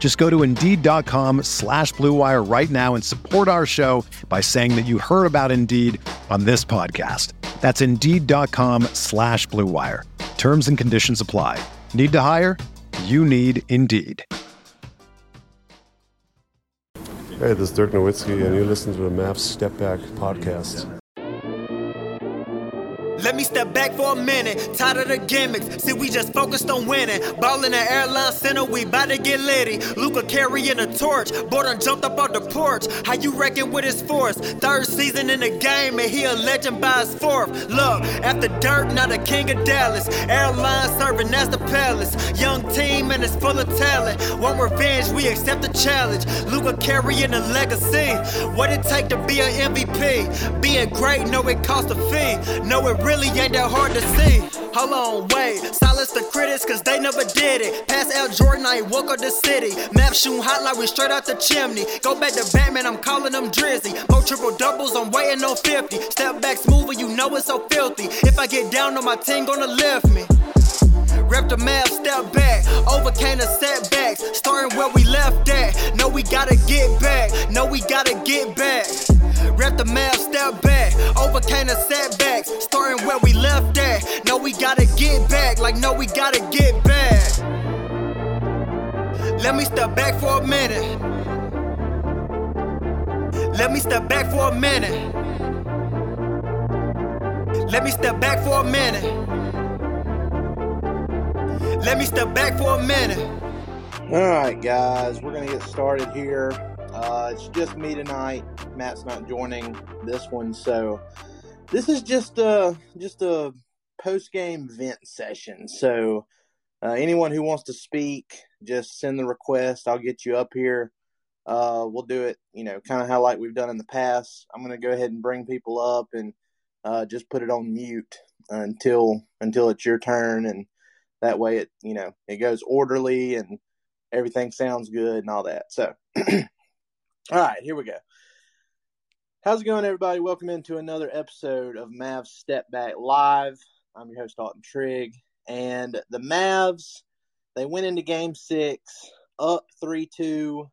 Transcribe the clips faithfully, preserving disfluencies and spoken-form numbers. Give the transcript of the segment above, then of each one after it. Just go to Indeed.com slash BlueWire right now and support our show by saying that you heard about Indeed on this podcast. That's Indeed.com slash BlueWire. Terms and conditions apply. Need to hire? You need Indeed. Hey, this is Dirk Nowitzki, and you listen to the Mavs Step Back podcast. Let me step back for a minute, tired of the gimmicks. See, we just focused on winning. Ball in the airline center, we bout to get litty. Luka carrying a torch, boy done jumped up on the porch. How you reckon with his force? Third season in the game, and he a legend by his fourth. Look, after Dirk, now the king of Dallas. Airline serving as the palace. Young team, and it's full of talent. Want revenge, we accept the challenge. Luka carrying a legacy. What it take to be an M V P? Being great, know it costs a fee. Know it really ain't that hard to see. Hold on, wait. Silence the critics, cause they never did it. Pass Al Jordan, I ain't woke up the city. Map shooting hot like we straight out the chimney. Go back to Batman, I'm calling them Drizzy. More triple doubles, I'm waiting on fifty. Step back smoother, you know it's so filthy. If I get down on my team, gonna lift me. Rep the map, step back, overcame the setbacks. Starting where we left at. No, we gotta get back. No, we gotta get back. Rep the map, step back, overcame the setbacks. Starting where we left at. No, we gotta get back. Like, no, we gotta get back. Let me step back for a minute. Let me step back for a minute. Let me step back for a minute. Let me step back for a minute. All right, guys, we're gonna get started here. Uh, it's just me tonight. Matt's not joining this one, so this is just a just a post-game vent session. So uh, anyone who wants to speak, just send the request. I'll get you up here. Uh, we'll do it, you know, kind of how like we've done in the past. I'm going to go ahead and bring people up and uh, just put it on mute until until it's your turn, and that way it you know it goes orderly and everything sounds good and all that. So all right, here we go. How's it going, everybody? Welcome into another episode of Mavs Step Back Live. I'm your host, Dalton Trigg. And the Mavs, they went into Game six, up three two.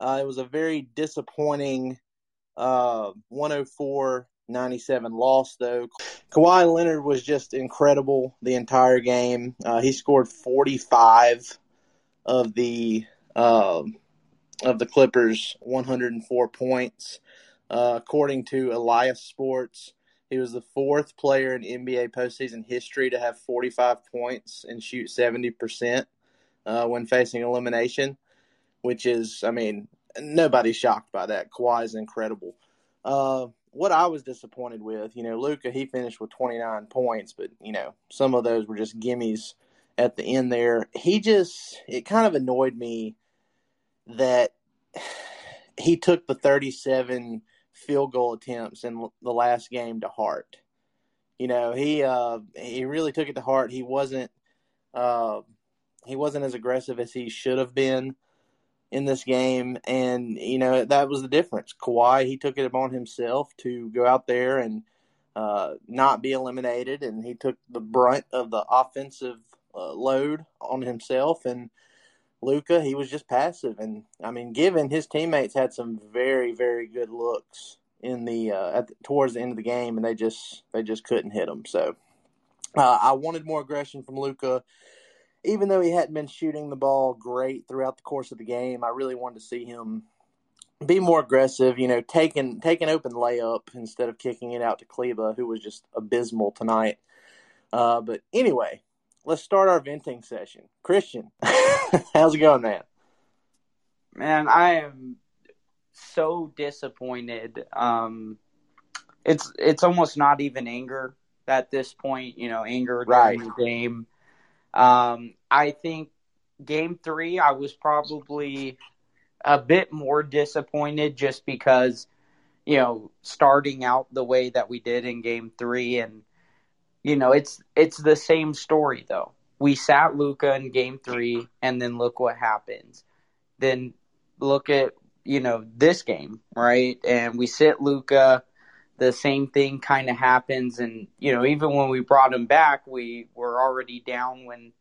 Uh, it was a very disappointing uh, one oh four ninety-seven loss, though. Kawhi Leonard was just incredible the entire game. Uh, he scored forty-five of the, uh, of the Clippers' one hundred four points. Uh, according to Elias Sports, he was the fourth player in N B A postseason history to have forty-five points and shoot seventy percent uh, when facing elimination, which is, I mean, nobody's shocked by that. Kawhi is incredible. Uh, what I was disappointed with, you know, Luka, he finished with twenty-nine points, but, you know, some of those were just gimmies at the end there. He just, it kind of annoyed me that he took the thirty-seven field goal attempts in the last game to heart. You know, he uh, he really took it to heart. He wasn't uh, he wasn't as aggressive as he should have been in this game, and you know that was the difference. Kawhi, he took it upon himself to go out there and uh, not be eliminated, and he took the brunt of the offensive uh, load on himself. And Luka, he was just passive, and I mean, given his teammates had some very, very good looks in the, uh, at the towards the end of the game, and they just they just couldn't hit him. So uh, I wanted more aggression from Luka, even though he hadn't been shooting the ball great throughout the course of the game. I really wanted to see him be more aggressive, you know, take an, take an open layup instead of kicking it out to Kleba, who was just abysmal tonight. Uh, but anyway, let's start our venting session. Christian, how's it going, man? Man, I am so disappointed. Um, it's it's almost not even anger at this point, you know, anger during right. the game. Um, I think game three, I was probably a bit more disappointed just because, you know, starting out the way that we did in game three. And, you know, it's it's the same story, though. We sat Luka in game three, and then look what happens. Then look at, you know, this game, right? And we sit Luka. The same thing kind of happens. And, you know, even when we brought him back, we were already down when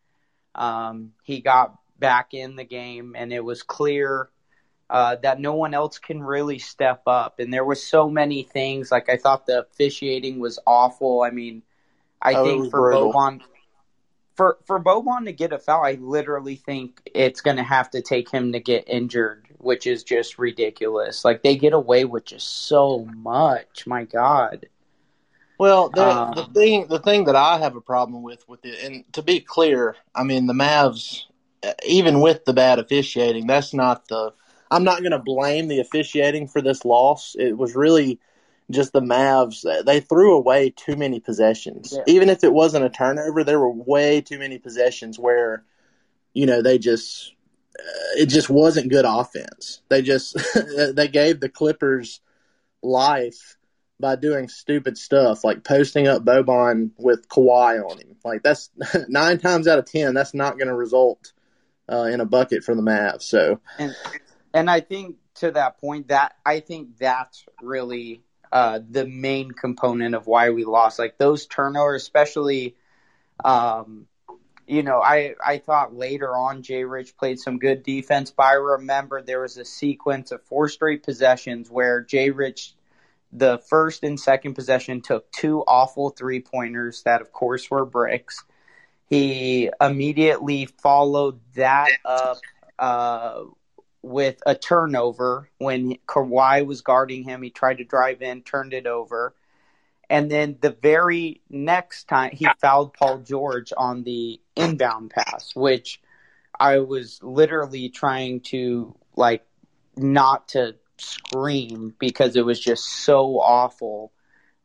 um, he got back in the game. And it was clear uh, that no one else can really step up. And there were so many things. Like, I thought the officiating was awful. I mean, I oh, think for Boban, for, for Boban to get a foul, I literally think it's going to have to take him to get injured, which is just ridiculous. Like, they get away with just so much. My God. Well, the, um, the thing the thing that I have a problem with, with it, and to be clear, I mean, the Mavs, even with the bad officiating, that's not the – I'm not going to blame the officiating for this loss. It was really just the Mavs. They threw away too many possessions. Yeah. Even if it wasn't a turnover, there were way too many possessions where, you know, they just – it just wasn't good offense. They just they gave the Clippers life by doing stupid stuff like posting up Boban with Kawhi on him. Like, that's nine times out of ten, that's not going to result uh, in a bucket for the Mavs. So, and, and I think to that point, that I think that's really uh, the main component of why we lost. Like, those turnovers, especially. Um, You know, I, I thought later on Jay Rich played some good defense, but I remember there was a sequence of four straight possessions where Jay Rich, the first and second possession, took two awful three-pointers that, of course, were bricks. He immediately followed that up uh, with a turnover when Kawhi was guarding him. He tried to drive in, turned it over. And then the very next time, he fouled Paul George on the inbound pass, which I was literally trying to, like, not to scream because it was just so awful.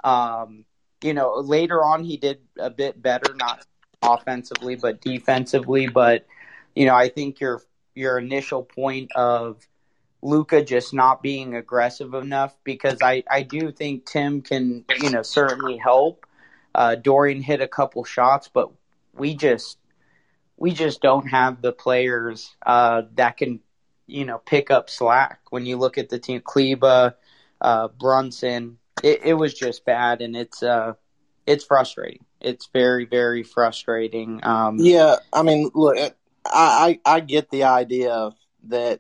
Um, you know, later on he did a bit better, not offensively but defensively. But, you know, I think your your initial point of Luka just not being aggressive enough, because I, I do think Tim can, you know, certainly help. Uh, Dorian hit a couple shots, but we just we just don't have the players uh, that can, you know, pick up slack. When you look at the team, Kleba, uh, Brunson, it, it was just bad, and it's uh, it's frustrating. It's very, very frustrating. Um, yeah, I mean, look, I, I, I get the idea that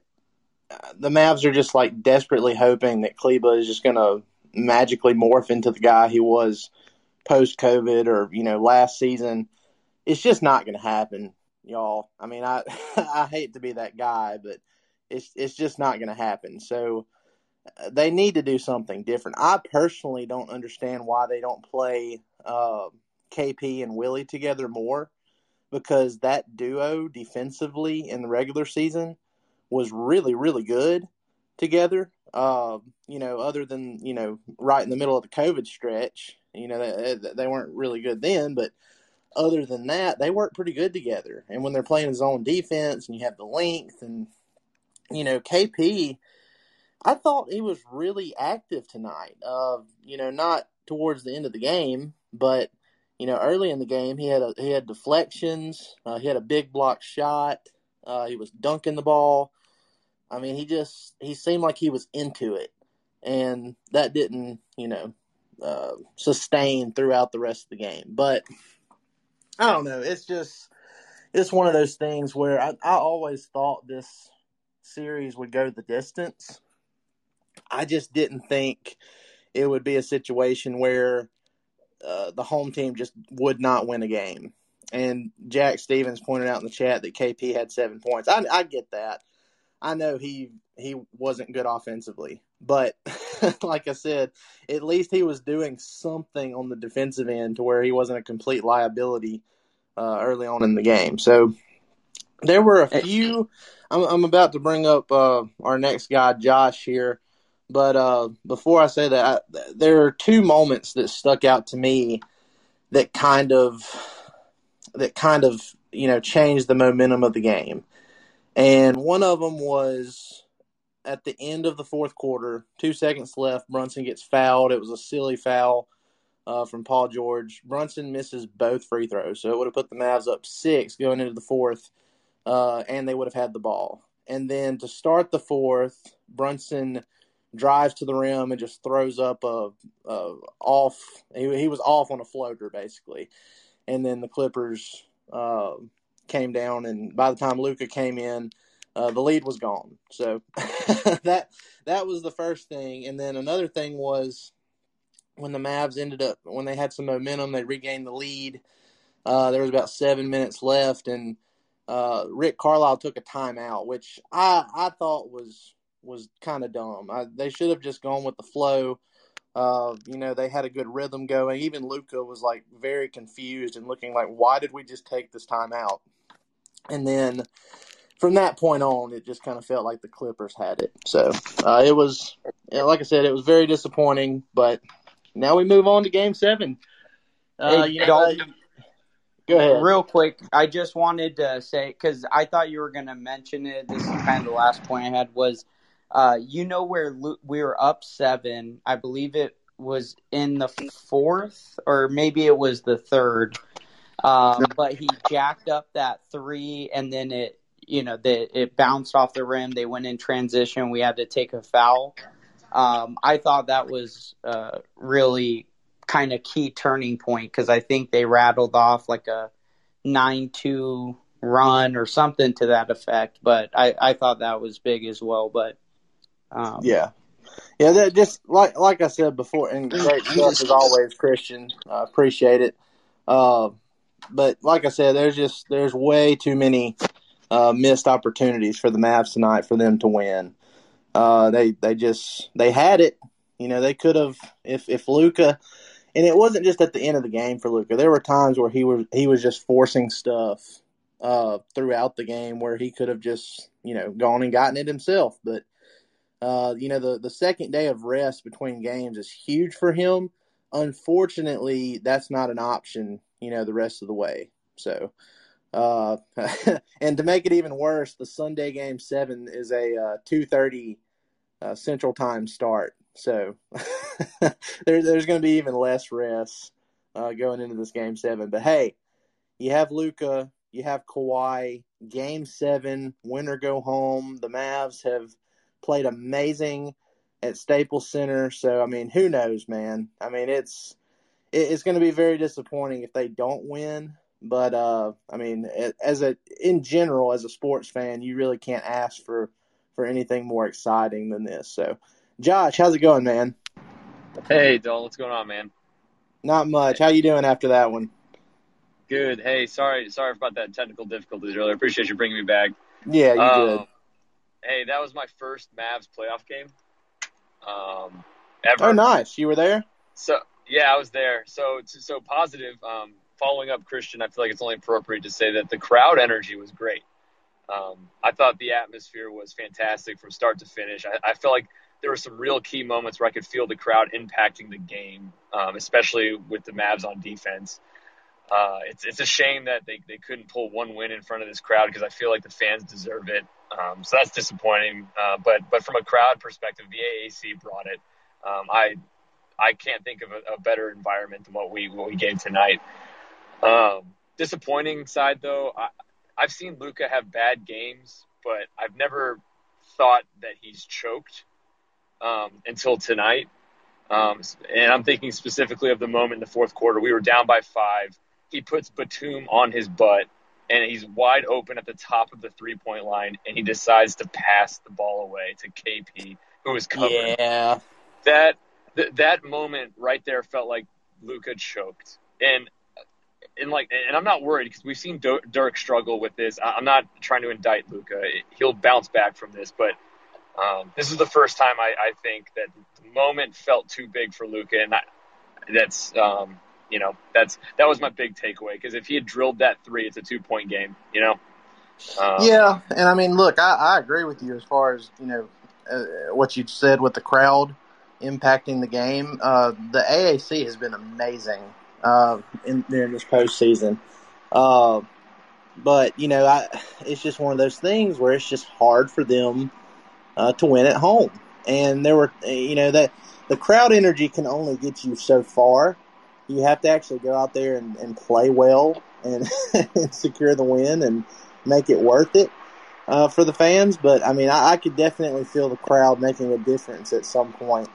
the Mavs are just, like, desperately hoping that Kleba is just going to magically morph into the guy he was post-COVID or, you know, last season. It's just not going to happen, y'all. I mean, I I hate to be that guy, but it's it's just not going to happen. So they need to do something different. I personally don't understand why they don't play uh, K P and Willie together more, because that duo defensively in the regular season – was really, really good together, uh, you know, other than, you know, right in the middle of the COVID stretch. You know, they, they weren't really good then, but other than that, they work pretty good together. And when they're playing zone defense and you have the length and, you know, K P, I thought he was really active tonight, uh, you know, not towards the end of the game, but, you know, early in the game he had a, he had deflections, uh, he had a big block shot, uh, he was dunking the ball. I mean, he just, he seemed like he was into it, and that didn't, you know, uh, sustain throughout the rest of the game. But I don't know. It's just, it's one of those things where I, I always thought this series would go the distance. I just didn't think it would be a situation where uh, the home team just would not win a game. And Jack Stevens pointed out in the chat that K P had seven points. I, I get that. I know he he wasn't good offensively. But like I said, at least he was doing something on the defensive end to where he wasn't a complete liability uh, early on in the game. So there were a few. I'm, I'm about to bring up uh, our next guy, Josh, here. But uh, before I say that, I, there are two moments that stuck out to me that kind of that kind of, you know, changed the momentum of the game. And one of them was at the end of the fourth quarter, two seconds left, Brunson gets fouled. It was a silly foul uh, from Paul George. Brunson misses both free throws, so it would have put the Mavs up six going into the fourth, uh, and they would have had the ball. And then to start the fourth, Brunson drives to the rim and just throws up a, a off. He, he was off on a floater, basically. And then the Clippers uh, came down, and by the time Luka came in, uh, the lead was gone. So that that was the first thing. And then another thing was when the Mavs ended up, when they had some momentum, they regained the lead. Uh, there was about seven minutes left, and uh, Rick Carlisle took a timeout, which I, I thought was – was kind of dumb. I, they should have just gone with the flow. Uh, you know, they had a good rhythm going. Even Luka was, like, very confused and looking like, why did we just take this time out? And then from that point on, it just kind of felt like the Clippers had it. So uh, it was, you know, like I said, it was very disappointing. But now we move on to Game seven. Uh, hey, you know, I, go ahead. Real quick, I just wanted to say, because I thought you were going to mention it. This is kind of the last point I had was, Uh, you know where Lu- we were up seven, I believe it was in the fourth, or maybe it was the third. Um, but he jacked up that three, and then it, you know, the, it bounced off the rim. They went in transition. We had to take a foul. Um, I thought that was uh, really kind of key turning point because I think they rattled off like a nine two run or something to that effect. But I, I thought that was big as well, but. Um, yeah, yeah. That just like like I said before, and great stuff as always, Christian. I uh, appreciate it. Uh, but like I said, there's just there's way too many uh, missed opportunities for the Mavs tonight for them to win. Uh, they they just they had it. You know, they could have if if Luka, and it wasn't just at the end of the game for Luka. There were times where he was he was just forcing stuff uh, throughout the game where he could have just, you know, gone and gotten it himself, but. Uh, you know, the, the second day of rest between games is huge for him. Unfortunately, that's not an option, you know, the rest of the way. So, uh, and to make it even worse, the Sunday game seven is a uh, two thirty uh, Central Time start. So there, there's going to be even less rest uh, going into this game seven. But, hey, you have Luka, you have Kawhi, game seven, win or go home. The Mavs have played amazing at Staples Center. So, I mean, who knows, man? I mean, it's it, it's going to be very disappointing if they don't win. But, uh, I mean, as a in general, as a sports fan, you really can't ask for, for anything more exciting than this. So, Josh, how's it going, man? Hey, Dole, what's going on, man? Not much. How you doing after that one? Good. Hey, sorry sorry about that technical difficulties earlier. I appreciate you bringing me back. Yeah, you um, good. Hey, that was my first Mavs playoff game um, ever. Oh, nice. You were there? So yeah, I was there. So so positive. Um, following up, Christian, I feel like it's only appropriate to say that the crowd energy was great. Um, I thought the atmosphere was fantastic from start to finish. I, I felt like there were some real key moments where I could feel the crowd impacting the game, um, especially with the Mavs on defense. Uh, it's it's a shame that they, they couldn't pull one win in front of this crowd because I feel like the fans deserve it. Um, so that's disappointing. Uh, but but from a crowd perspective, the A A C brought it. Um, I I can't think of a, a better environment than what we what we gave tonight. Um, disappointing side though, I, I've seen Luka have bad games, but I've never thought that he's choked um, until tonight. Um, and I'm thinking specifically of the moment in the fourth quarter. We were down by five. He puts Batum on his butt, and he's wide open at the top of the three-point line, and he decides to pass the ball away to K P, who was covered. Yeah. That th- that moment right there felt like Luka choked. And and like and I'm not worried because we've seen Do- Dirk struggle with this. I- I'm not trying to indict Luka. He'll bounce back from this, but Um, this is the first time I, I think that the moment felt too big for Luka, and I, that's um, you know that's that was my big takeaway, because if he had drilled that three, it's a two point game, you know. Um, yeah, and I mean, look, I, I agree with you as far as you know uh, what you said with the crowd impacting the game. Uh, the A A C has been amazing uh, in during this postseason, uh, but you know, I, it's just one of those things where it's just hard for them. Uh, to win at home, and there were, you know, that the crowd energy can only get you so far. You have to actually go out there and, and play well and, and secure the win and make it worth it uh, for the fans. But I mean, I, I could definitely feel the crowd making a difference at some point.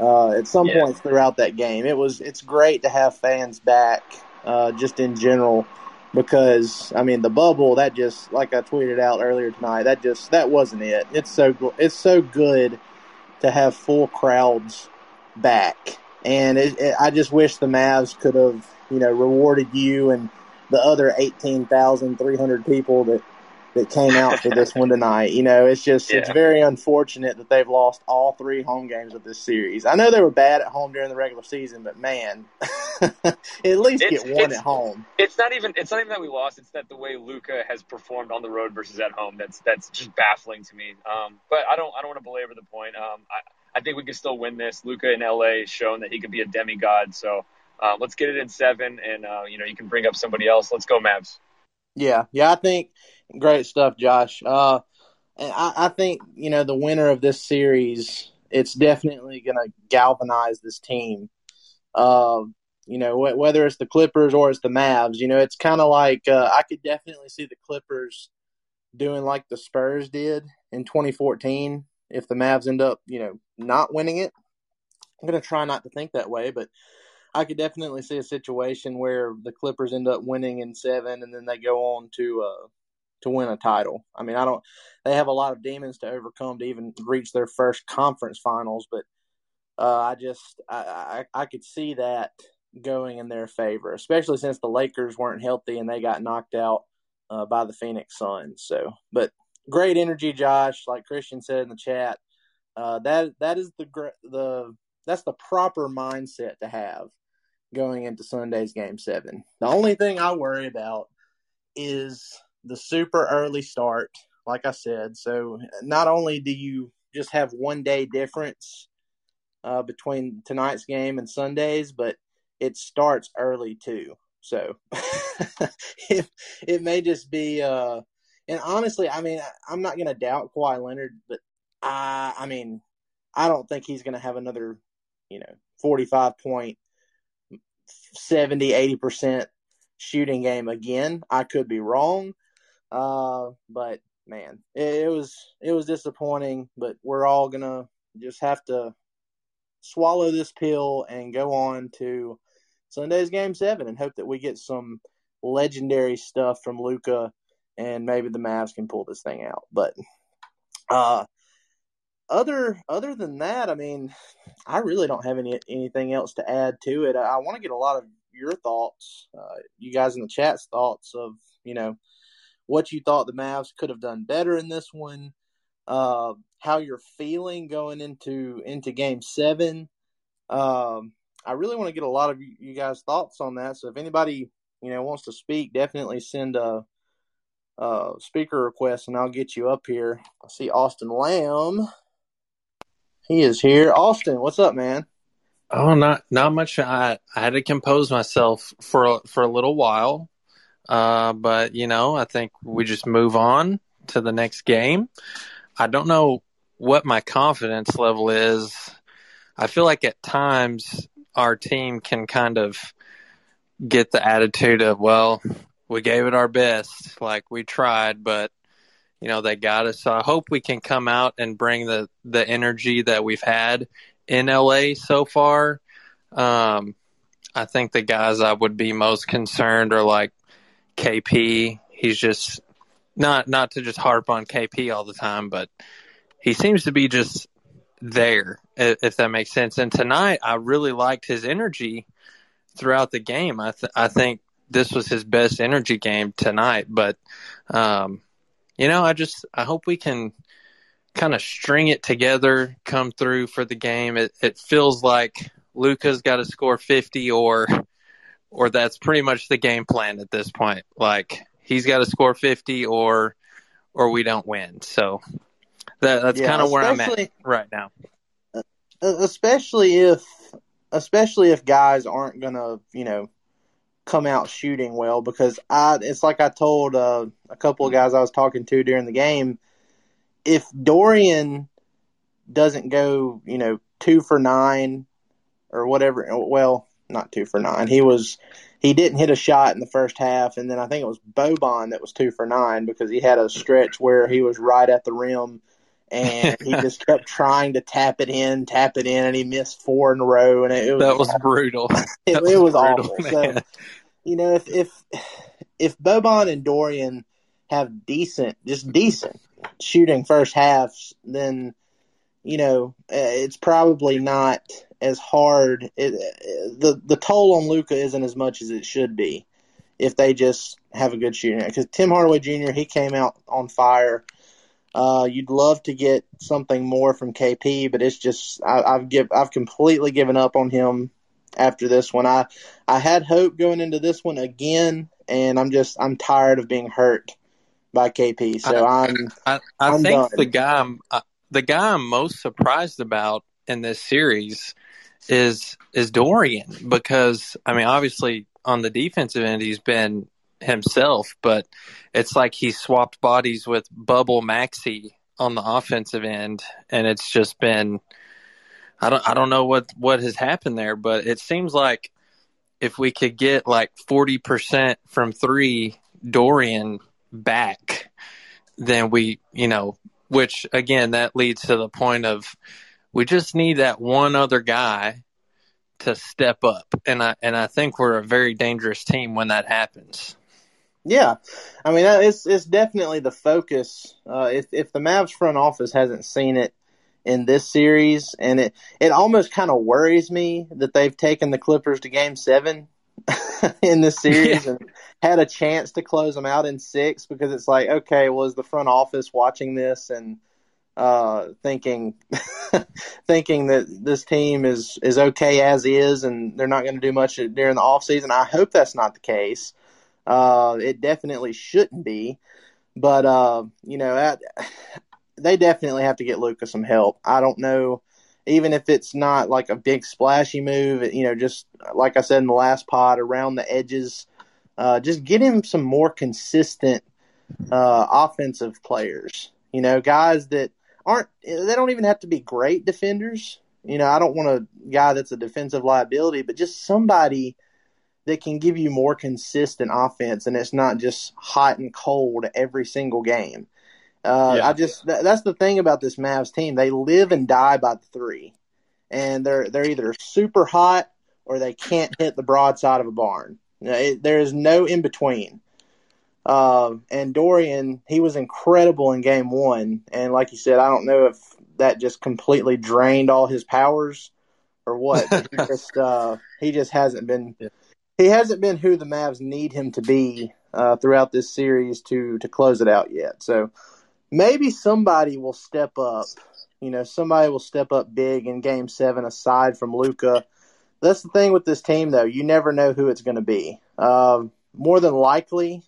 Uh, at some yeah. point throughout that game, it was it's great to have fans back, uh, just in general, because, I mean, the bubble, that just, like I tweeted out earlier tonight, that just, that wasn't it. It's so it's so good to have full crowds back. And it, it, I just wish the Mavs could have, you know, rewarded you and the other eighteen thousand three hundred people that, that came out for this one tonight. You know, it's just, yeah. it's very unfortunate that they've lost all three home games of this series. I know they were bad at home during the regular season, but man, at least it's, get one at home. It's not even, it's not even that we lost. It's that the way Luka has performed on the road versus at home, that's, that's just baffling to me. Um, but I don't, I don't want to belabor the point. Um, I, I think we can still win this. Luka in L A has shown that he could be a demigod. So, uh, let's get it in seven and, uh, you know, you can bring up somebody else. Let's go Mavs. Yeah. Yeah. I think, Great stuff, Josh. Uh, and I, I think, you know, the winner of this series, it's definitely going to galvanize this team. Uh, you know, wh- whether it's the Clippers or it's the Mavs, you know, it's kind of like uh, I could definitely see the Clippers doing like the Spurs did in twenty fourteen if the Mavs end up, you know, not winning it. I'm going to try not to think that way, but I could definitely see a situation where the Clippers end up winning in seven and then they go on to uh, – to win a title. I mean, I don't, they have a lot of demons to overcome to even reach their first conference finals, but uh, I just, I, I, I could see that going in their favor, especially since the Lakers weren't healthy and they got knocked out uh, by the Phoenix Suns. So, but great energy, Josh, like Christian said in the chat, uh, that, that is the, the, that's the proper mindset to have going into Sunday's game seven. The only thing I worry about is the super early start, like I said. So not only do you just have one day difference uh, between tonight's game and Sunday's, but it starts early too. So it, it may just be uh, – and honestly, I mean, I, I'm not going to doubt Kawhi Leonard, but I, I mean, I don't think he's going to have another, you know, forty-five point, seventy, eighty percent shooting game again. I could be wrong. Uh, but man, it, it was it was disappointing. But we're all gonna just have to swallow this pill and go on to Sunday's game seven and hope that we get some legendary stuff from Luka and maybe the Mavs can pull this thing out. But uh, other other than that, I mean, I really don't have any anything else to add to it. I, I want to get a lot of your thoughts, uh, you guys in the chat's thoughts of, you know, what you thought the Mavs could have done better in this one, uh, how you're feeling going into into Game seven. Um, I really want to get a lot of you guys' thoughts on that. So if anybody, you know, wants to speak, definitely send a, a speaker request, and I'll get you up here. I see Austin Lamb. He is here. Austin, what's up, man? Oh, not not much. I, I had to compose myself for for a little while. Uh, but, you know, I think we just move on to the next game. I don't know what my confidence level is. I feel like at times our team can kind of get the attitude of, well, we gave it our best. Like, we tried, but, you know, they got us. So I hope we can come out and bring the, the energy that we've had in L A so far. um, I think the guys I would be most concerned are like K P. He's just not not to just harp on K P all the time, but he seems to be just there, if, if that makes sense. And tonight, I really liked his energy throughout the game. I th- I think this was his best energy game tonight. But um, you know, I just I hope we can kind of string it together, come through for the game. It, it feels like Luka's got to score fifty or or that's pretty much the game plan at this point. Like, he's got to score fifty or or we don't win. So that, that's yeah, kind of where I'm at right now. Especially if especially if guys aren't going to, you know, come out shooting well, because I it's like I told uh, a couple of guys I was talking to during the game, if Dorian doesn't go, you know, two for nine or whatever, well, not two for nine. He was he didn't hit a shot in the first half, and then I think it was Boban that was two for nine because he had a stretch where he was right at the rim, and he just kept trying to tap it in, tap it in, and he missed four in a row. And it, it was, that was awful. brutal. It, that was it was brutal, awful. Man. So, you know, if if if Boban and Dorian have decent, just decent shooting first halves, then, you know, it's probably not as hard. It, the the toll on Luka isn't as much as it should be if they just have a good shooting. Because Tim Hardaway Junior, he came out on fire. Uh, you'd love to get something more from K P, but it's just I, I've give I've completely given up on him after this one. I I had hope going into this one again, and I'm just I'm tired of being hurt by K P. So I, I'm I, I I'm think done. the guy I'm, uh, the guy I'm most surprised about in this series is is Dorian, because I mean obviously on the defensive end he's been himself, but it's like he swapped bodies with Bubble Maxi on the offensive end, and it's just been I don't I don't know what what has happened there, but it seems like if we could get like forty percent from three Dorian back, then we, you know, which again that leads to the point of we just need that one other guy to step up, and I and I think we're a very dangerous team when that happens. Yeah, I mean it's it's definitely the focus. Uh, if if the Mavs front office hasn't seen it in this series, and it it almost kind of worries me that they've taken the Clippers to Game Seven in this series yeah. and had a chance to close them out in six, because it's like, okay, well, is the front office watching this and uh, thinking thinking that this team is is okay as is, and they're not going to do much during the offseason? I hope that's not the case. Uh, it definitely shouldn't be, but, uh, you know, I, they definitely have to get Luka some help. I don't know, even if it's not like a big splashy move, you know, just like I said in the last pod, around the edges, uh, just get him some more consistent, uh, offensive players, you know, guys that aren't, they don't even have to be great defenders. You know, I don't want a guy that's a defensive liability, but just somebody that can give you more consistent offense, and it's not just hot and cold every single game. Uh, yeah. I just th- that's the thing about this Mavs team. They live and die by the three, and they're they're either super hot or they can't hit the broadside of a barn. You know, it, there is no in between. Uh, and Dorian, he was incredible in Game One, and like you said, I don't know if that just completely drained all his powers or what. But he just uh, he just hasn't been. Yeah. He hasn't been who the Mavs need him to be uh, throughout this series to to close it out yet. So maybe somebody will step up. You know, somebody will step up big in Game seven aside from Luka. That's the thing with this team, though. You never know who it's going to be. Uh, more than likely,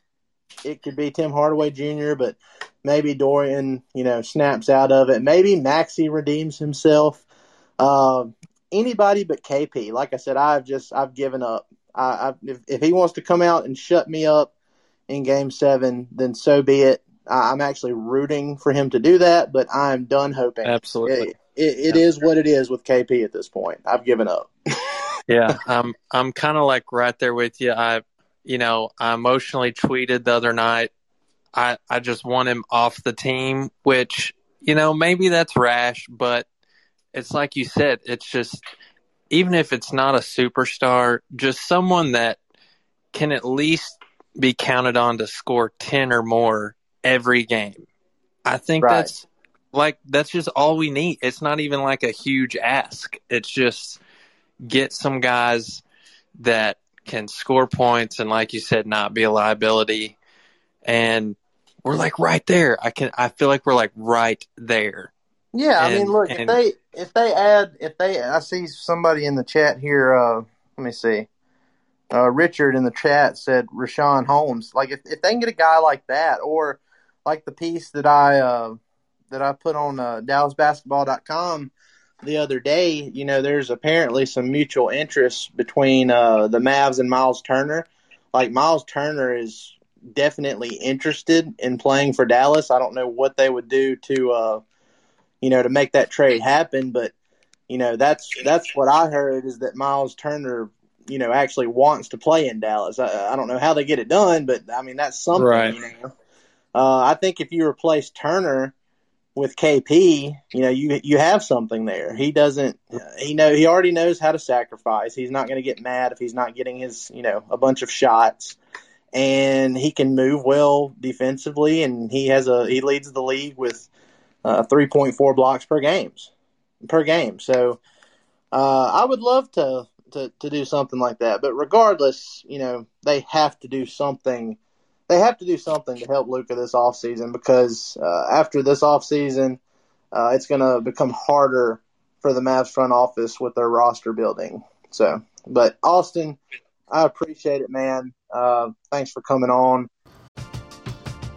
it could be Tim Hardaway Junior, but maybe Dorian, you know, snaps out of it. Maybe Maxi redeems himself. Uh, anybody but K P. Like I said, I've just I've given up. I, I, if, if he wants to come out and shut me up in Game seven, then so be it. I, I'm actually rooting for him to do that, but I'm done hoping. Absolutely. It, it, it is what it is with K P at this point. I've given up. yeah, I'm I'm kind of like right there with you. I you know, I emotionally tweeted the other night, I, I just want him off the team, which, you know, maybe that's rash, but it's like you said, it's just – even if it's not a superstar, just someone that can at least be counted on to score ten or more every game. I think right. that's like, that's just all we need. It's not even like a huge ask. It's just get some guys that can score points. And like you said, not be a liability. And we're like right there. I can, I feel like we're like right there. Yeah, and, I mean, look, and, if they if they add if they I see somebody in the chat here. Uh, let me see. Uh, Richard in the chat said Reshaun Holmes. Like if if they can get a guy like that, or like the piece that I uh, that I put on uh, Dallas Basketball dot com the other day, you know, there's apparently some mutual interest between uh, the Mavs and Myles Turner. Like Myles Turner is definitely interested in playing for Dallas. I don't know what they would do to uh, you know, to make that trade happen, but you know, that's that's what I heard, is that Myles Turner, you know, actually wants to play in Dallas. I, I don't know how they get it done, but I mean, that's something, right. You know, uh, I think if you replace Turner with K P, you know, you, you have something there. He doesn't, uh, he know, he already knows how to sacrifice. He's not going to get mad if he's not getting his, you know, a bunch of shots, and he can move well defensively. And he has a, he leads the league with uh three point four blocks per games per game. So, uh, I would love to, To, to do something like that, but regardless, you know, they have to do something. They have to do something to help Luka this offseason, because uh, after this offseason, uh, it's going to become harder for the Mavs front office with their roster building. So, but Austin, I appreciate it, man. Uh, thanks for coming on.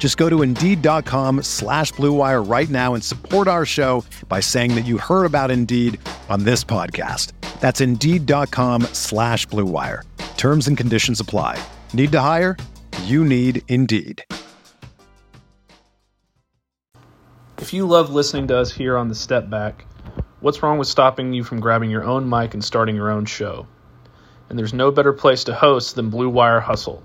Just go to Indeed.com slash BlueWire right now and support our show by saying that you heard about Indeed on this podcast. That's Indeed.com slash BlueWire. Terms and conditions apply. Need to hire? You need Indeed. If you love listening to us here on The Step Back, what's wrong with stopping you from grabbing your own mic and starting your own show? And there's no better place to host than Blue Wire Hustle.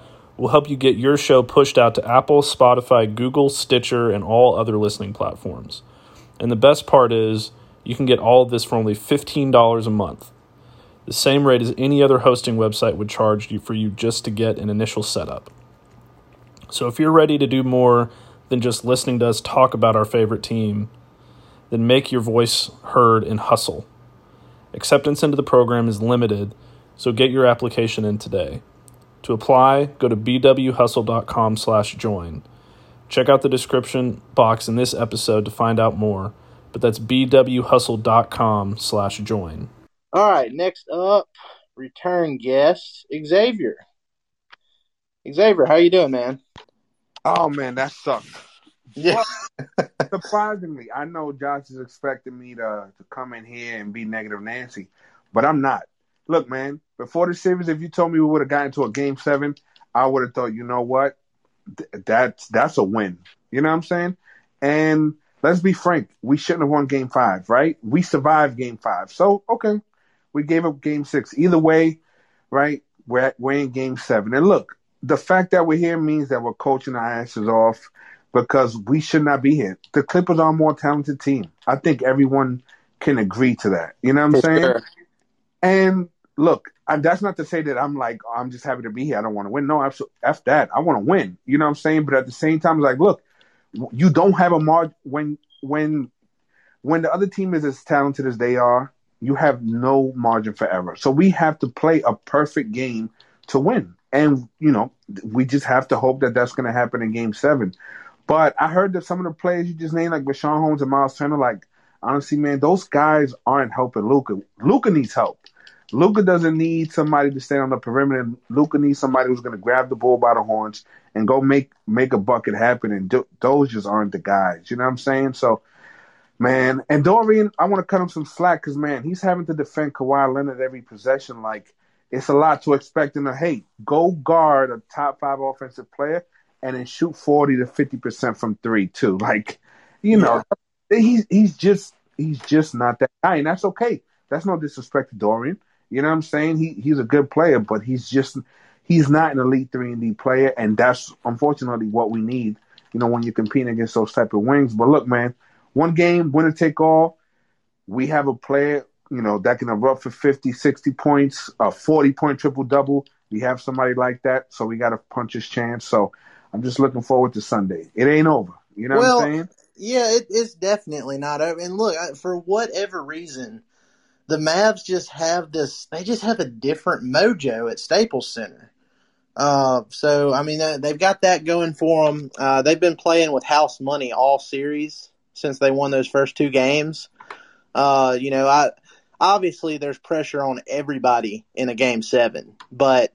we'll help you get your show pushed out to Apple, Spotify, Google, Stitcher, and all other listening platforms. And the best part is, you can get all of this for only fifteen dollars a month, the same rate as any other hosting website would charge you for you just to get an initial setup. So if you're ready to do more than just listening to us talk about our favorite team, then make your voice heard and hustle. Acceptance into the program is limited, so get your application in today. To apply, go to bwhustle.com slash join. Check out the description box in this episode to find out more, but that's bwhustle.com slash join. All right, next up, return guest, Xavier. Xavier, how you doing, man? Oh, man, that sucks. Yeah. Well, surprisingly, I know Josh is expecting me to, to come in here and be negative Nancy, but I'm not. Look, man, before the series, if you told me we would have gotten to a game seven, I would have thought, you know what, Th- that's, that's a win. You know what I'm saying? And let's be frank, we shouldn't have won game five, right? We survived game five. So, okay, we gave up game six. Either way, right, we're, at, we're in game seven. And look, the fact that we're here means that we're coaching our asses off, because we should not be here. The Clippers are a more talented team. I think everyone can agree to that. You know what I'm For saying? Sure. And look, I, that's not to say that I'm like, oh, I'm just happy to be here. I don't want to win. No, absolutely. F that. I want to win. You know what I'm saying? But at the same time, like, look, you don't have a margin. When, when, when the other team is as talented as they are, you have no margin for error. So we have to play a perfect game to win. And, you know, we just have to hope that that's going to happen in game seven. But I heard that some of the players you just named, like Reshaun Holmes and Myles Turner, like, honestly, man, those guys aren't helping Luka. Luka needs help. Luka doesn't need somebody to stand on the perimeter. Luka needs somebody who's going to grab the bull by the horns and go make, make a bucket happen. And do, those just aren't the guys. You know what I'm saying? So, man, and Dorian, I want to cut him some slack because, man, he's having to defend Kawhi Leonard every possession. Like, it's a lot to expect. And, hey, go guard a top-five offensive player and then shoot forty to fifty percent from three, too. Like, you know, yeah. he's, he's, just, he's just not that guy. And that's okay. That's no disrespect to Dorian. You know what I'm saying? He he's a good player, but he's just he's not an elite three and D player, and that's unfortunately what we need. You know, when you're competing against those type of wings. But look, man, one game, winner take all. We have a player, you know, that can erupt for fifty, sixty points, a forty point triple double. We have somebody like that, so we got a puncher's chance. So I'm just looking forward to Sunday. It ain't over. You know well, what I'm saying? Yeah, it, it's definitely not over. And look, for whatever reason, the Mavs just have this – they just have a different mojo at Staples Center. Uh, so, I mean, they've got that going for them. Uh, they've been playing with house money all series since they won those first two games. Uh, you know, I obviously there's pressure on everybody in a game seven, but,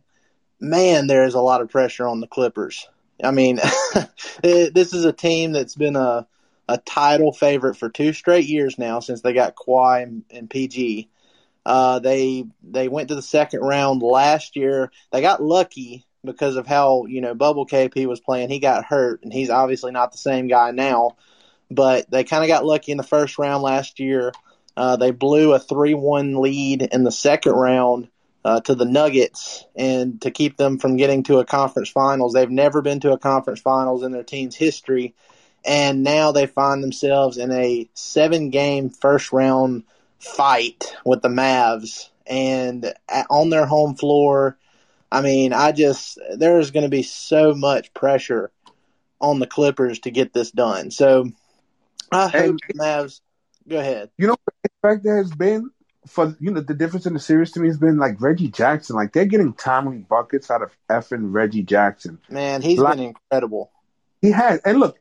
man, there is a lot of pressure on the Clippers. I mean, it, this is a team that's been a – a title favorite for two straight years now since they got Kawhi and, and P G. Uh, they they went to the second round last year. They got lucky because of how, you know, Bubble K P was playing. He got hurt, and he's obviously not the same guy now. But they kind of got lucky in the first round last year. Uh, they blew a three one lead in the second round uh, to the Nuggets, and to keep them from getting to a conference finals. They've never been to a conference finals in their team's history. And now they find themselves in a seven-game first-round fight with the Mavs. And on their home floor, I mean, I just – there's going to be so much pressure on the Clippers to get this done. So I hey, hope the Mavs – go ahead. You know, the factor has been for – you know, the difference in the series to me has been, like, Reggie Jackson. Like, they're getting timely buckets out of effing Reggie Jackson. Man, he's like, been incredible. He has. And, look.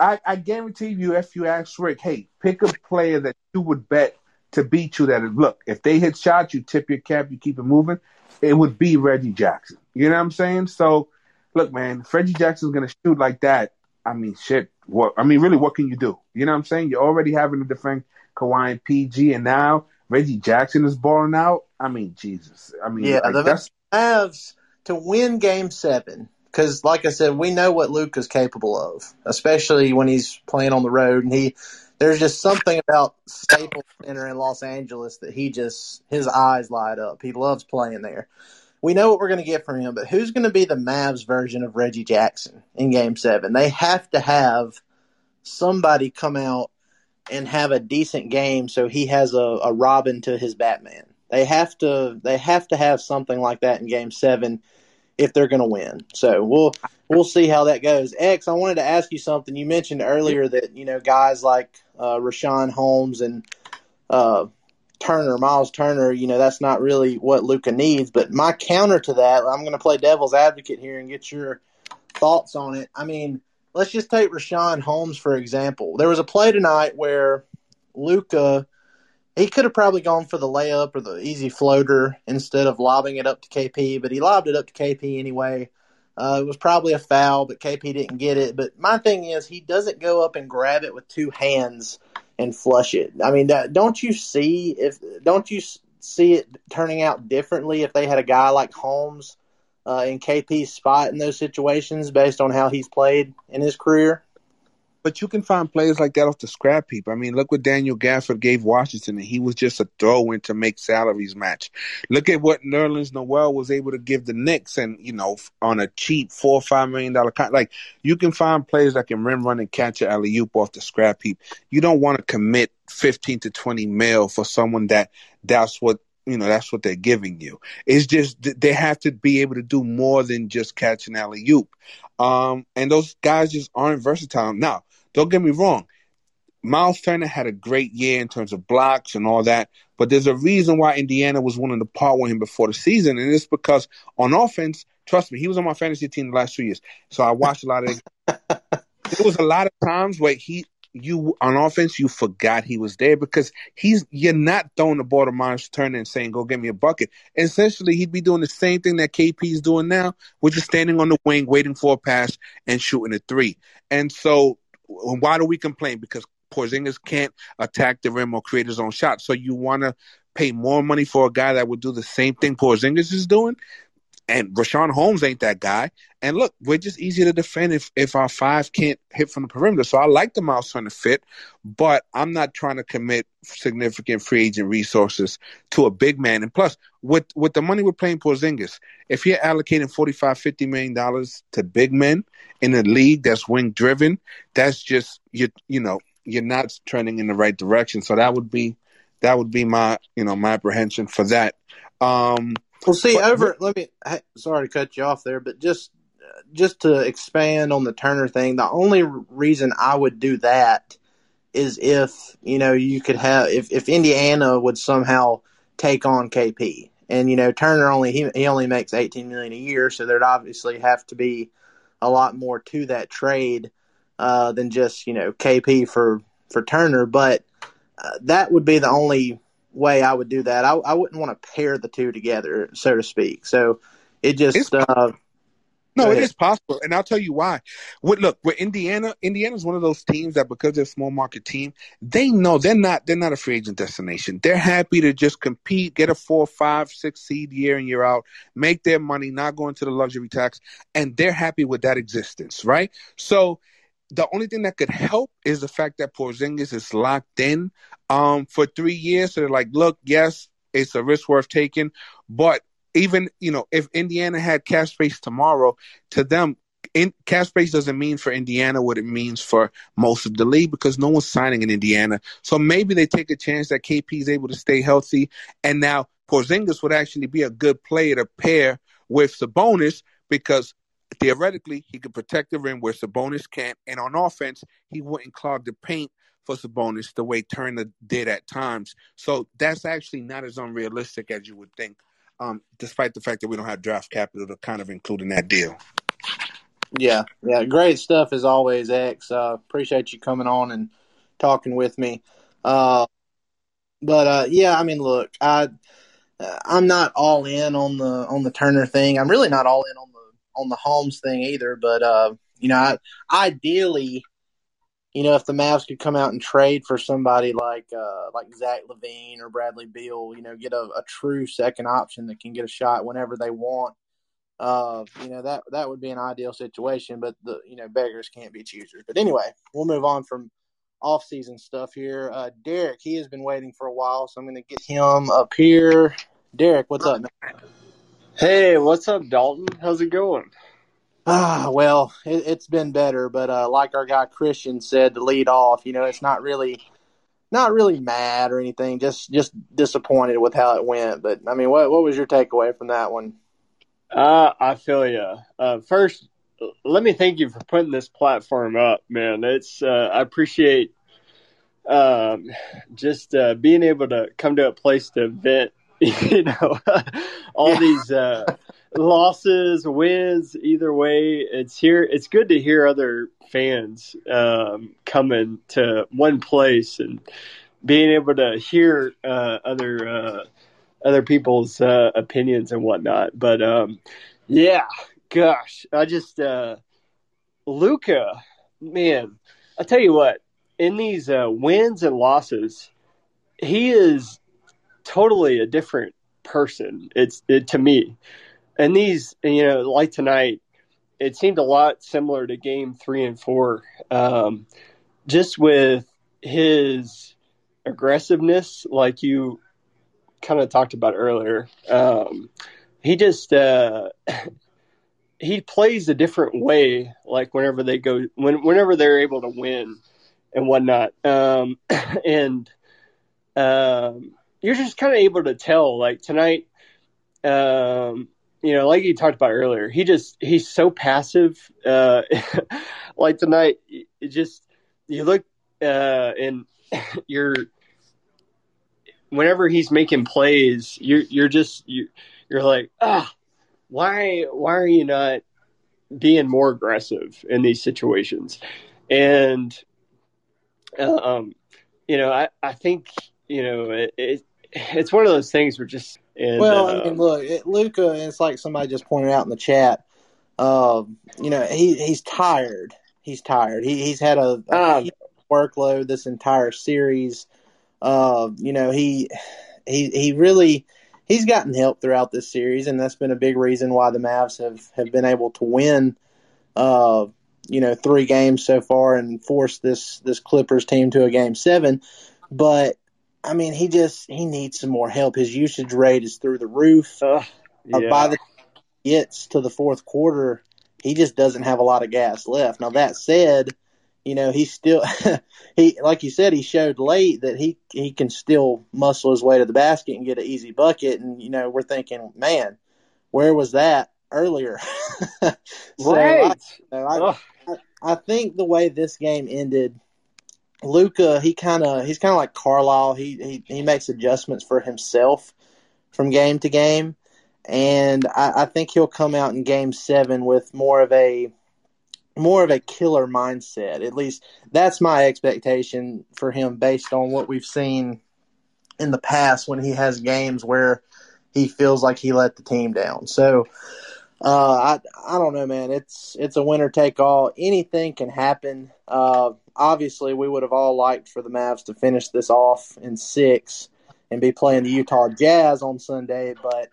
I, I guarantee you, if you ask Rick, hey, pick a player that you would bet to beat you, that, look, if they hit shots, you tip your cap, you keep it moving, it would be Reggie Jackson. You know what I'm saying? So, look, man, if Reggie Jackson's going to shoot like that, I mean, shit, what, I mean, really, what can you do? You know what I'm saying? You're already having to defend Kawhi and P G, and now Reggie Jackson is balling out. I mean, Jesus. I mean, yeah, like, the that's- Mavs to win game seven. Because, like I said, we know what Luka's capable of, especially when he's playing on the road. And he, there's just something about Staples Center in Los Angeles that he just, his eyes light up. He loves playing there. We know what we're going to get from him, but who's going to be the Mavs version of Reggie Jackson in Game seven? They have to have somebody come out and have a decent game so he has a, a Robin to his Batman. They have to, they have to have something like that in Game seven if they're going to win. So we'll we'll see how that goes. X, I wanted to ask you something. You mentioned earlier that, you know, guys like uh, Reshaun Holmes and uh, Turner, Myles Turner, you know, that's not really what Luka needs. But my counter to that, I'm going to play devil's advocate here and get your thoughts on it. I mean, let's just take Reshaun Holmes, for example. There was a play tonight where Luka, he could have probably gone for the layup or the easy floater instead of lobbing it up to K P, but he lobbed it up to K P anyway. Uh, it was probably a foul, but K P didn't get it. But my thing is, he doesn't go up and grab it with two hands and flush it. I mean, that, don't you see if don't you see it turning out differently if they had a guy like Holmes uh, in K P's spot in those situations based on how he's played in his career? But you can find players like that off the scrap heap. I mean, look what Daniel Gafford gave Washington, and he was just a throw-in to make salaries match. Look at what Nerlens Noel was able to give the Knicks, and, you know, on a cheap four or five million dollar contract. Like, you can find players that can rim run and catch an alley-oop off the scrap heap. You don't want to commit fifteen to twenty mil for someone that that's what you know that's what they're giving you. It's just they have to be able to do more than just catch an alley-oop. Um, and those guys just aren't versatile now. Don't get me wrong, Myles Turner had a great year in terms of blocks and all that, but there's a reason why Indiana was willing to part with him before the season, and it's because on offense, trust me, he was on my fantasy team the last two years, so I watched a lot of it. there was a lot of times where he, you on offense, you forgot he was there because he's you're not throwing the ball to Myles Turner and saying, go get me a bucket. And essentially, he'd be doing the same thing that K P's doing now, which is standing on the wing, waiting for a pass and shooting a three. And so why do we complain? Because Porzingis can't attack the rim or create his own shot. So you want to pay more money for a guy that would do the same thing Porzingis is doing? And Reshaun Holmes ain't that guy. And look, we're just easy to defend if, if our five can't hit from the perimeter. So I like the Myles Turner fit, but I'm not trying to commit significant free agent resources to a big man. And plus, with, with the money we're paying Porzingis, if you're allocating forty-five, fifty million dollars to big men in a league that's wing-driven, that's just, you you know, you're not trending in the right direction. So that would be that would be my, you know, my apprehension for that. Um, Well, see, but, over. Let me. Sorry to cut you off there, but just just to expand on the Turner thing, the only reason I would do that is if you know you could have if, if Indiana would somehow take on K P, and you know Turner only he he only makes eighteen million dollars a year, so there'd obviously have to be a lot more to that trade uh, than just you know K P for for Turner, but uh, that would be the only way I would do that. I, I wouldn't want to pair the two together, so to speak. So it just uh, no, it is possible, and I'll tell you why. With, look, with Indiana, Indiana's one of those teams that because they're a small market team, they know they're not they're not a free agent destination. They're happy to just compete, get a four, five, six seed year in year out, make their money, not going to the luxury tax, and they're happy with that existence, right? So the only thing that could help is the fact that Porzingis is locked in um, for three years. So they're like, look, yes, it's a risk worth taking. But even, you know, if Indiana had cap space tomorrow, to them, in, cap space doesn't mean for Indiana what it means for most of the league because no one's signing in Indiana. So maybe they take a chance that K P is able to stay healthy. And now Porzingis would actually be a good player to pair with Sabonis because theoretically, he could protect the rim where Sabonis can't, and on offense, he wouldn't clog the paint for Sabonis the way Turner did at times. So that's actually not as unrealistic as you would think, um, despite the fact that we don't have draft capital to kind of include in that deal. Yeah, yeah, great stuff as always, X. Uh, appreciate you coming on and talking with me. Uh, but, uh, yeah, I mean, look, I, I'm not all in on the on the Turner thing. I'm really not all in on the on the Holmes thing either, but uh, you know, I, ideally, you know, if the Mavs could come out and trade for somebody like uh, like Zach LaVine or Bradley Beal, you know, get a, a true second option that can get a shot whenever they want, uh, you know, that that would be an ideal situation. But the you know, beggars can't be choosers. But anyway, we'll move on from off-season stuff here. Uh, Derek, he has been waiting for a while, so I'm going to get him up here. Derek, what's up, man? Hey, what's up, Dalton? How's it going? Ah, well, it, it's been better, but uh, like our guy Christian said to lead off, you know, it's not really, not really mad or anything. Just, just disappointed with how it went. But I mean, what, what was your takeaway from that one? Uh, I feel ya. Uh, first, let me thank you for putting this platform up, man. It's uh, I appreciate um, just uh, being able to come to a place to vent. You know, all yeah. these uh, losses, wins, either way, it's here. It's good to hear other fans um, coming to one place and being able to hear uh, other uh, other people's uh, opinions and whatnot. But um, yeah, gosh, I just uh, Luka, man, I tell you what, in these uh, wins and losses, he is totally a different person. It's it, to me, and these, you know, like tonight, it seemed a lot similar to game three and four, um, just with his aggressiveness, like you kind of talked about earlier. Um, he just uh, he plays a different way, like whenever they go, when whenever they're able to win and whatnot, um, and. Um, You're just kind of able to tell, like tonight, um, you know, like you talked about earlier, he just, he's so passive. Uh, like tonight, it just, you look uh, and you're, whenever he's making plays, you're, you're just, you, you're like, ah, why, why are you not being more aggressive in these situations? And, um, you know, I, I think, you know, it, it it's one of those things where just and, – Well, uh, I mean, look, it, Luka, and it's like somebody just pointed out in the chat, um, you know, he he's tired. He's tired. He, he's had a, a um, workload this entire series. Uh, you know, he he he really – he's gotten help throughout this series, and that's been a big reason why the Mavs have, have been able to win, uh, you know, three games so far and force this, this Clippers team to a game seven. But, I mean, he just – he needs some more help. His usage rate is through the roof. Uh, yeah. uh, by the time he gets to the fourth quarter, he just doesn't have a lot of gas left. Now, that said, you know, he still – he like you said, he showed late that he, he can still muscle his way to the basket and get an easy bucket. And, you know, we're thinking, man, where was that earlier? Right. So I, you know, I, I, I think the way this game ended, Luka, he kind of – he's kind of like Carlisle. He, he he makes adjustments for himself from game to game. And I, I think he'll come out in game seven with more of a – more of a killer mindset. At least that's my expectation for him based on what we've seen in the past when he has games where he feels like he let the team down. So uh, I I don't know, man. It's it's a winner take all. Anything can happen. Uh, obviously, we would have all liked for the Mavs to finish this off in six and be playing the Utah Jazz on Sunday, but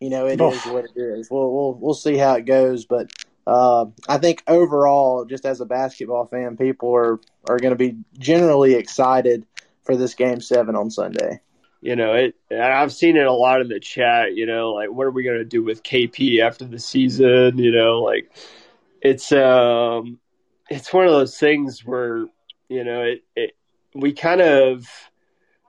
you know it oh. is what it is. We'll we'll we'll see how it goes, but. Uh, I think overall, just as a basketball fan, people are, are going to be generally excited for this Game seven on Sunday. You know, it, I've seen it a lot in the chat, you know, like, what are we going to do with K P after the season? You know, like, it's um, it's one of those things where, you know, it, it we kind of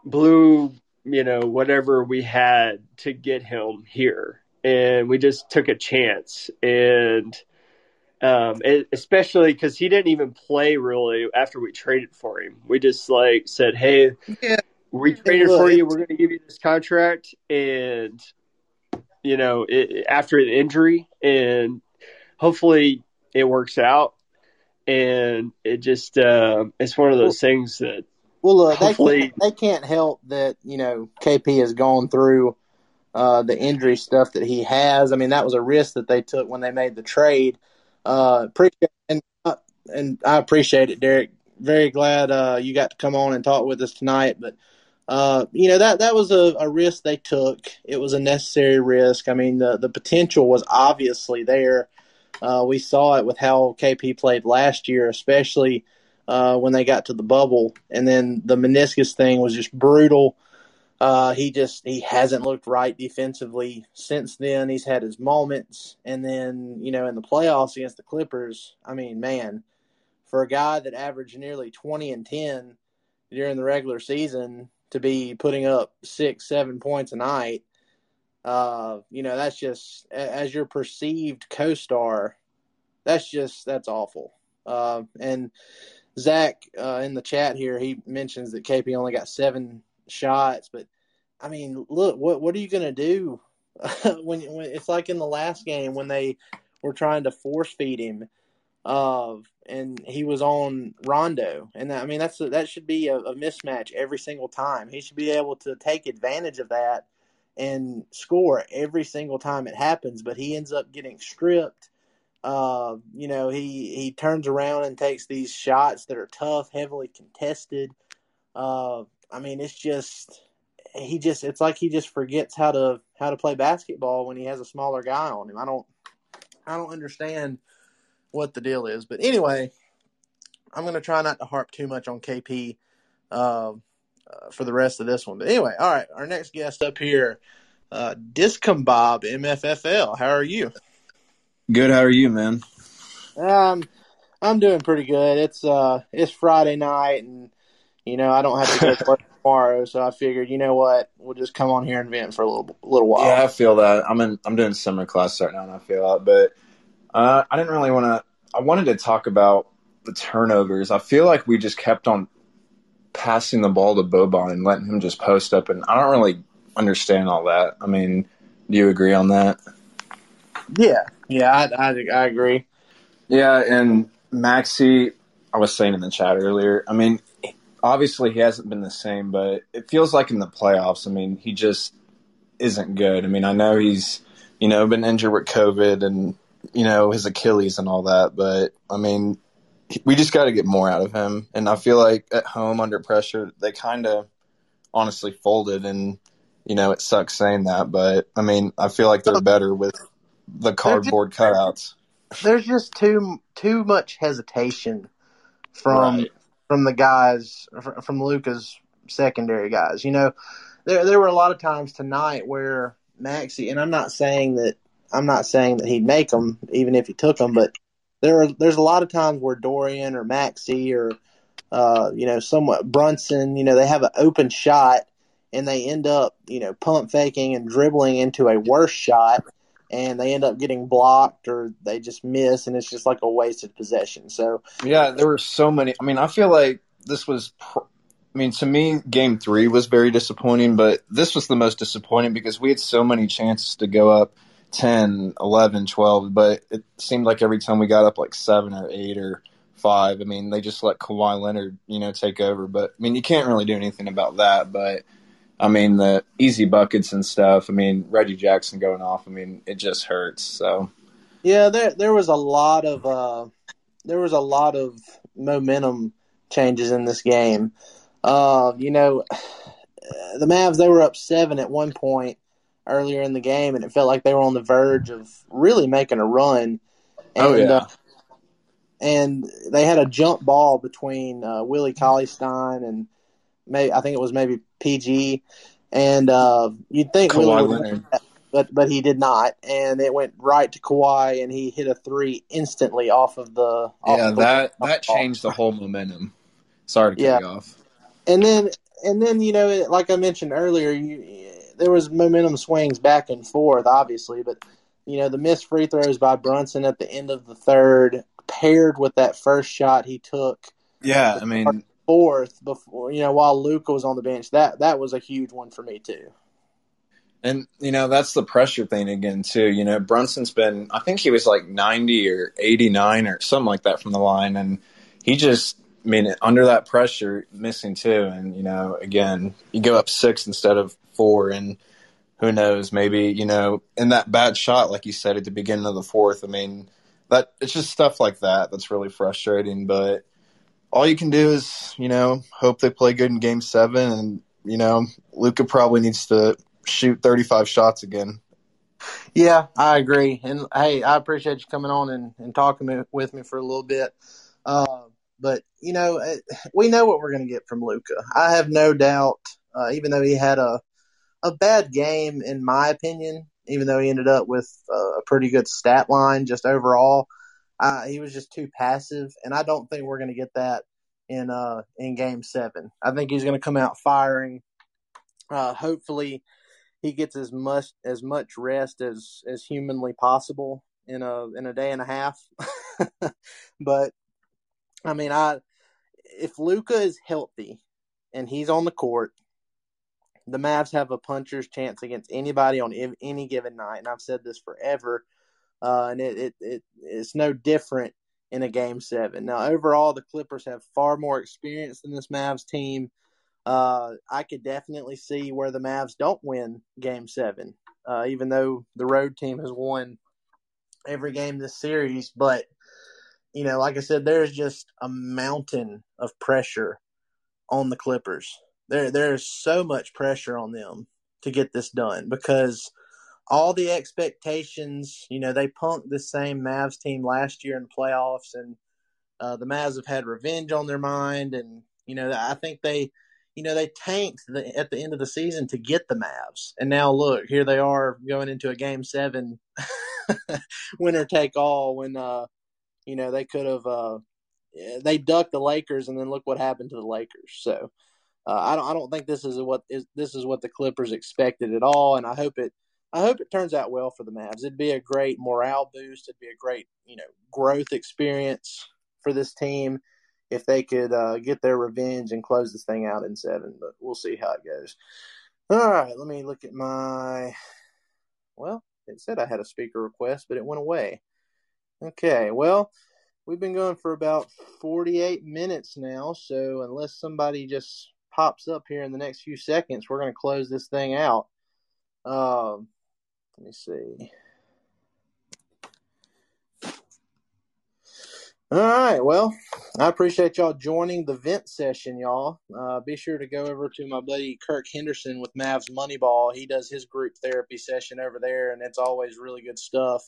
blew, you know, whatever we had to get him here. And we just took a chance. And – Um, especially because he didn't even play really after we traded for him. We just like said, "Hey, yeah, we traded for you. We're going to give you this contract," and you know, it, after an injury, and hopefully it works out. And it just uh, it's one of those well, things that well, look, hopefully they can't, they can't help that you know K P has gone through uh, the injury stuff that he has. I mean, that was a risk that they took when they made the trade. Uh, appreciate and uh, and I appreciate it, Derek. Very glad uh, you got to come on and talk with us tonight. But uh, you know that that was a, a risk they took. It was a necessary risk. I mean, the the potential was obviously there. Uh, we saw it with how K P played last year, especially uh, when they got to the bubble, and then the meniscus thing was just brutal. Uh, he just he hasn't looked right defensively since then. He's had his moments, and then you know in the playoffs against the Clippers, I mean, man, for a guy that averaged nearly twenty and ten during the regular season to be putting up six, seven points a night, uh, you know that's just as your perceived co-star, that's just that's awful. Uh, and Zach uh, in the chat here, he mentions that K P only got seven shots, but I mean, look, what what are you going to do when, when it's like in the last game when they were trying to force feed him, uh, and he was on Rondo, and I mean that's a, that should be a, a mismatch every single time. He should be able to take advantage of that and score every single time it happens, but he ends up getting stripped. Uh, you know, he he turns around and takes these shots that are tough, heavily contested. Uh, I mean, it's just he just it's like he just forgets how to how to play basketball when he has a smaller guy on him. I don't I don't understand what the deal is. But anyway, I'm gonna try not to harp too much on K P uh, uh, for the rest of this one. But anyway, all right, our next guest up here, uh, Discombob M F F L. How are you? Good. How are you, man? Um, I'm doing pretty good. It's uh, it's Friday night and. You know, I don't have to go to work tomorrow, so I figured, you know what, we'll just come on here and vent for a little little while. Yeah, I feel that. I'm in. I'm doing summer class right now, and I feel that. But uh, I didn't really want to – I wanted to talk about the turnovers. I feel like we just kept on passing the ball to Boban and letting him just post up, and I don't really understand all that. I mean, do you agree on that? Yeah. Yeah, I, I, I agree. Yeah, and Maxi – I was saying in the chat earlier. I mean, obviously he hasn't been the same, but it feels like in the playoffs, I mean, he just isn't good. I mean, I know he's, you know, been injured with COVID and, you know, his Achilles and all that, but, I mean, we just got to get more out of him. And I feel like at home under pressure, they kind of honestly folded. And, you know, it sucks saying that, but, I mean, I feel like they're better with the cardboard just, cutouts. There's just too too much hesitation from right. from the guys, from Luka's secondary guys. You know, there there were a lot of times tonight where Maxi, and I'm not saying that I'm not saying that he'd make them, even if he took them, but there are there's a lot of times where Dorian or Maxi or uh, you know, somewhat Brunson, you know, they have an open shot and they end up, you know, pump faking and dribbling into a worse shot. And they end up getting blocked or they just miss, and it's just like a wasted possession. So yeah, there were so many. I mean, I feel like this was – I mean, to me, game three was very disappointing, but this was the most disappointing because we had so many chances to go up ten, eleven, twelve, but it seemed like every time we got up like seven or eight or five, I mean, they just let Kawhi Leonard, you know, take over. But, I mean, you can't really do anything about that, but – I mean, the easy buckets and stuff. I mean, Reggie Jackson going off. I mean, it just hurts. So, yeah, there there was a lot of uh, there was a lot of momentum changes in this game. Uh, you know, the Mavs, they were up seven at one point earlier in the game, and it felt like they were on the verge of really making a run. And, oh yeah. Uh, and they had a jump ball between uh, Willie Cauley-Stein and. Maybe, I think it was maybe P G, and uh, you'd think Kawhi Leonard, but but he did not, and it went right to Kawhi, and he hit a three instantly off of the. Off yeah, the that ball. That changed the whole momentum. Sorry to yeah. cut you off. And then and then you know, it, like I mentioned earlier, you, there was momentum swings back and forth, obviously, but you know, the missed free throws by Brunson at the end of the third, paired with that first shot he took. Yeah, I mean. Fourth, before, you know, while Luka was on the bench, that that was a huge one for me too. And you know, that's the pressure thing again too. You know, Brunson's been, I think he was like ninety or eighty-nine or something like that from the line, and he just, I mean, under that pressure, missing two. And you know, again, you go up six instead of four, and who knows, maybe you know, in that bad shot, like you said at the beginning of the fourth. I mean, that it's just stuff like that that's really frustrating, but. All you can do is, you know, hope they play good in Game seven. And, you know, Luka probably needs to shoot thirty-five shots again. Yeah, I agree. And, hey, I appreciate you coming on and, and talking with me for a little bit. Uh, but, you know, it, we know what we're going to get from Luka. I have no doubt, uh, even though he had a, a bad game, in my opinion, even though he ended up with uh, a pretty good stat line just overall. Uh, he was just too passive, and I don't think we're going to get that in uh, in Game seven. I think he's going to come out firing. Uh, hopefully he gets as much as much rest as, as humanly possible in a in a day and a half. But, I mean, I if Luka is healthy and he's on the court, the Mavs have a puncher's chance against anybody on ev- any given night, and I've said this forever. Uh, and it, it, it it's no different in a Game seven. Now, overall, the Clippers have far more experience than this Mavs team. Uh, I could definitely see where the Mavs don't win Game seven, uh, even though the road team has won every game this series. But, you know, like I said, there's just a mountain of pressure on the Clippers. There, there's so much pressure on them to get this done because – all the expectations, you know, they punked the same Mavs team last year in the playoffs, and uh, the Mavs have had revenge on their mind. And, you know, I think they, you know, they tanked the, at the end of the season to get the Mavs. And now, look, here they are going into a Game seven winner take all when, uh, you know, they could have uh, – they ducked the Lakers, and then look what happened to the Lakers. So uh, I, don't, I don't think this is what is, this is what the Clippers expected at all, and I hope it – I hope it turns out well for the Mavs. It'd be a great morale boost. It'd be a great, you know, growth experience for this team if they could uh, get their revenge and close this thing out in seven. But we'll see how it goes. All right, let me look at my – well, it said I had a speaker request, but it went away. Okay, well, We've been going for about forty-eight minutes now, so unless somebody just pops up here in the next few seconds, we're going to close this thing out. Um, let me see. All right, well, I appreciate y'all joining the vent session, y'all. Uh, be sure to go over to my buddy Kirk Henderson with Mavs Moneyball. He does his group therapy session over there, and it's always really good stuff.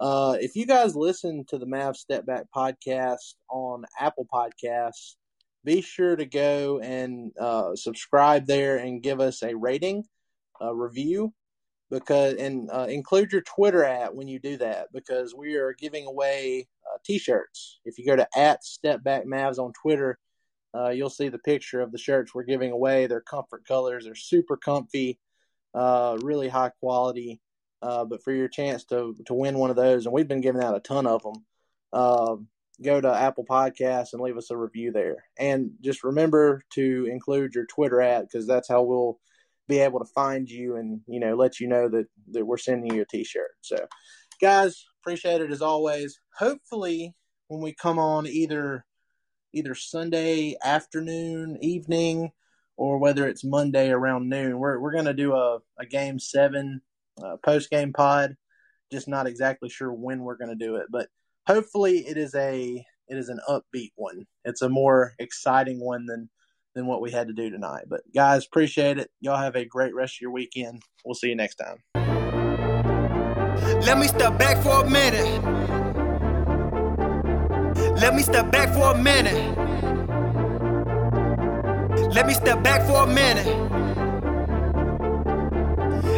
Uh, if you guys listen to the Mavs Step Back podcast on Apple Podcasts, be sure to go and uh, subscribe there and give us a rating, a review. Because and uh, include your Twitter at when you do that, because we are giving away uh, T-shirts. If you go to at StepBackMavs on Twitter, uh, you'll see the picture of the shirts we're giving away. They're comfort colors. They're super comfy, uh, really high quality. Uh, but for your chance to, to win one of those, and we've been giving out a ton of them, uh, go to Apple Podcasts and leave us a review there. And just remember to include your Twitter at, because that's how we'll – be able to find you and, you know, let you know that, that we're sending you a T-shirt. So, guys, appreciate it as always. Hopefully, when we come on either either Sunday afternoon, evening, or whether it's Monday around noon, we're we're going to do a, a Game seven uh, post-game pod. Just not exactly sure when we're going to do it. But hopefully it is a it is an upbeat one. It's a more exciting one than than what we had to do tonight. But, guys, appreciate it. Y'all have a great rest of your weekend. We'll see you next time. Let me step back for a minute. Let me step back for a minute. Let me step back for a minute.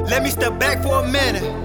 Let me step back for a minute.